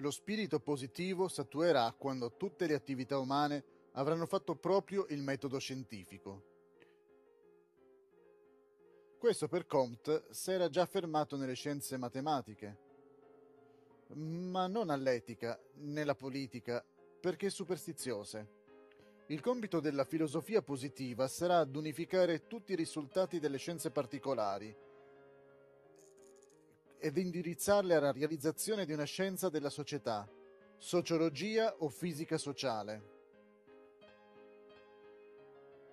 Lo spirito positivo statuerà quando tutte le attività umane avranno fatto proprio il metodo scientifico. Questo per Comte s'era già affermato nelle scienze matematiche, ma non all'etica, né alla politica, perché superstiziose. Il compito della filosofia positiva sarà ad unificare tutti i risultati delle scienze particolari ed indirizzarle alla realizzazione di una scienza della società, sociologia o fisica sociale.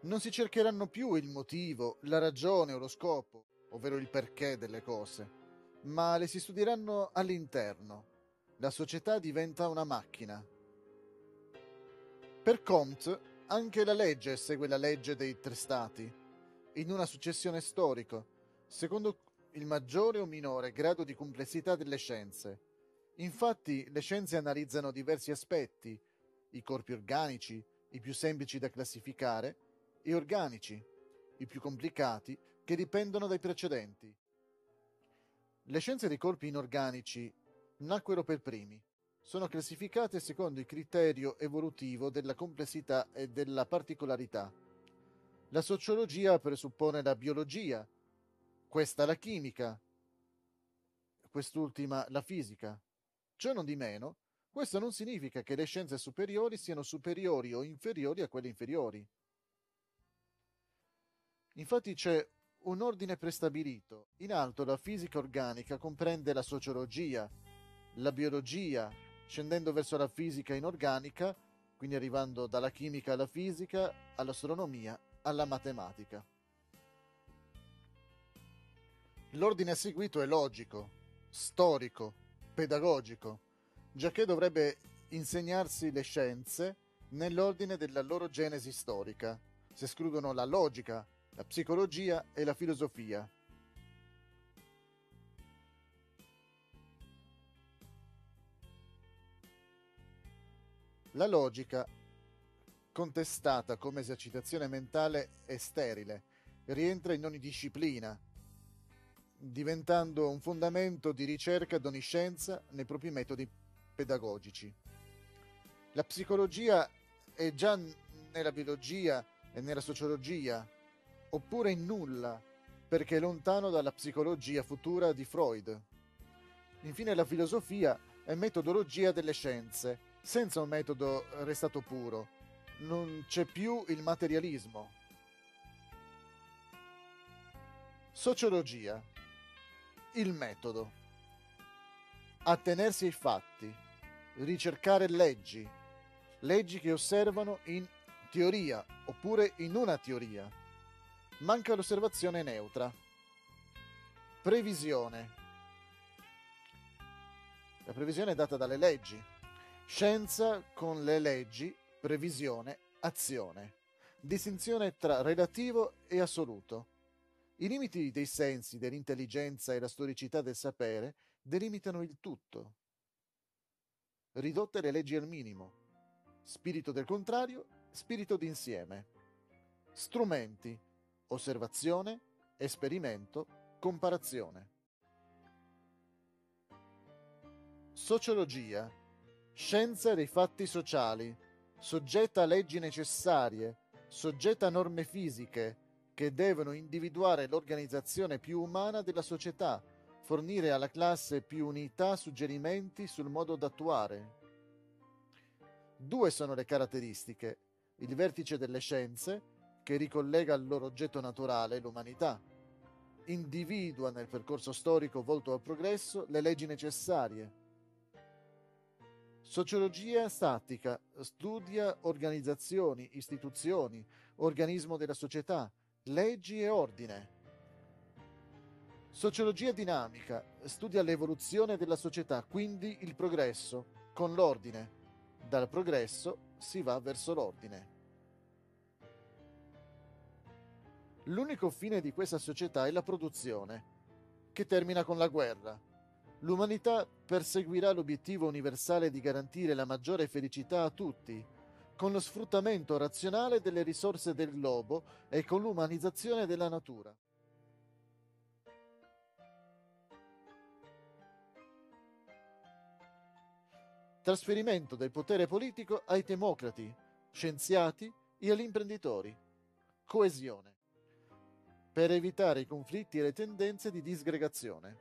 Non si cercheranno più il motivo, la ragione o lo scopo, ovvero il perché delle cose, ma le si studieranno all'interno. La società diventa una macchina. Per Comte, anche la legge segue la legge dei tre stati, in una successione storica, secondo il maggiore o minore grado di complessità delle scienze. Infatti, le scienze analizzano diversi aspetti, i corpi organici, i più semplici da classificare, e organici, i più complicati, che dipendono dai precedenti. Le scienze dei corpi inorganici nacquero per primi. Sono classificate secondo il criterio evolutivo della complessità e della particolarità. La sociologia presuppone la biologia, questa la chimica, quest'ultima la fisica. Ciò non di meno, questo non significa che le scienze superiori siano superiori o inferiori a quelle inferiori. Infatti c'è un ordine prestabilito. In alto la fisica organica comprende la sociologia, la biologia, scendendo verso la fisica inorganica, quindi arrivando dalla chimica alla fisica, all'astronomia, alla matematica. L'ordine seguito è logico, storico, pedagogico, giacché dovrebbe insegnarsi le scienze nell'ordine della loro genesi storica. Si escludono la logica, la psicologia e la filosofia. La logica, contestata come esercitazione mentale, è sterile, rientra in ogni disciplina, diventando un fondamento di ricerca di ogni scienza nei propri metodi pedagogici. La psicologia è già nella biologia e nella sociologia, oppure in nulla, perché è lontano dalla psicologia futura di Freud. Infine la filosofia è metodologia delle scienze, senza un metodo restato puro. Non c'è più il materialismo. Sociologia. Il metodo. Attenersi ai fatti. Ricercare leggi. Leggi che osservano in teoria, oppure in una teoria. Manca l'osservazione neutra. Previsione. La previsione è data dalle leggi. Scienza con le leggi, previsione, azione. Distinzione tra relativo e assoluto. I limiti dei sensi, dell'intelligenza e la storicità del sapere delimitano il tutto. Ridotte le leggi al minimo. Spirito del contrario, spirito d'insieme. Strumenti, osservazione, esperimento, comparazione. Sociologia. Scienza dei fatti sociali, soggetta a leggi necessarie, soggetta a norme fisiche, che devono individuare l'organizzazione più umana della società, fornire alla classe più unità suggerimenti sul modo d'attuare. Due sono le caratteristiche, il vertice delle scienze, che ricollega al loro oggetto naturale l'umanità, individua nel percorso storico volto al progresso le leggi necessarie. Sociologia statica studia organizzazioni, istituzioni, organismo della società, leggi e ordine. Sociologia dinamica studia l'evoluzione della società, quindi il progresso, con l'ordine. Dal progresso si va verso l'ordine. L'unico fine di questa società è la produzione, che termina con la guerra. L'umanità perseguirà l'obiettivo universale di garantire la maggiore felicità a tutti, con lo sfruttamento razionale delle risorse del globo e con l'umanizzazione della natura. trasferimento del potere politico ai democrati, scienziati e agli imprenditori. Coesione. Per evitare i conflitti e le tendenze di disgregazione.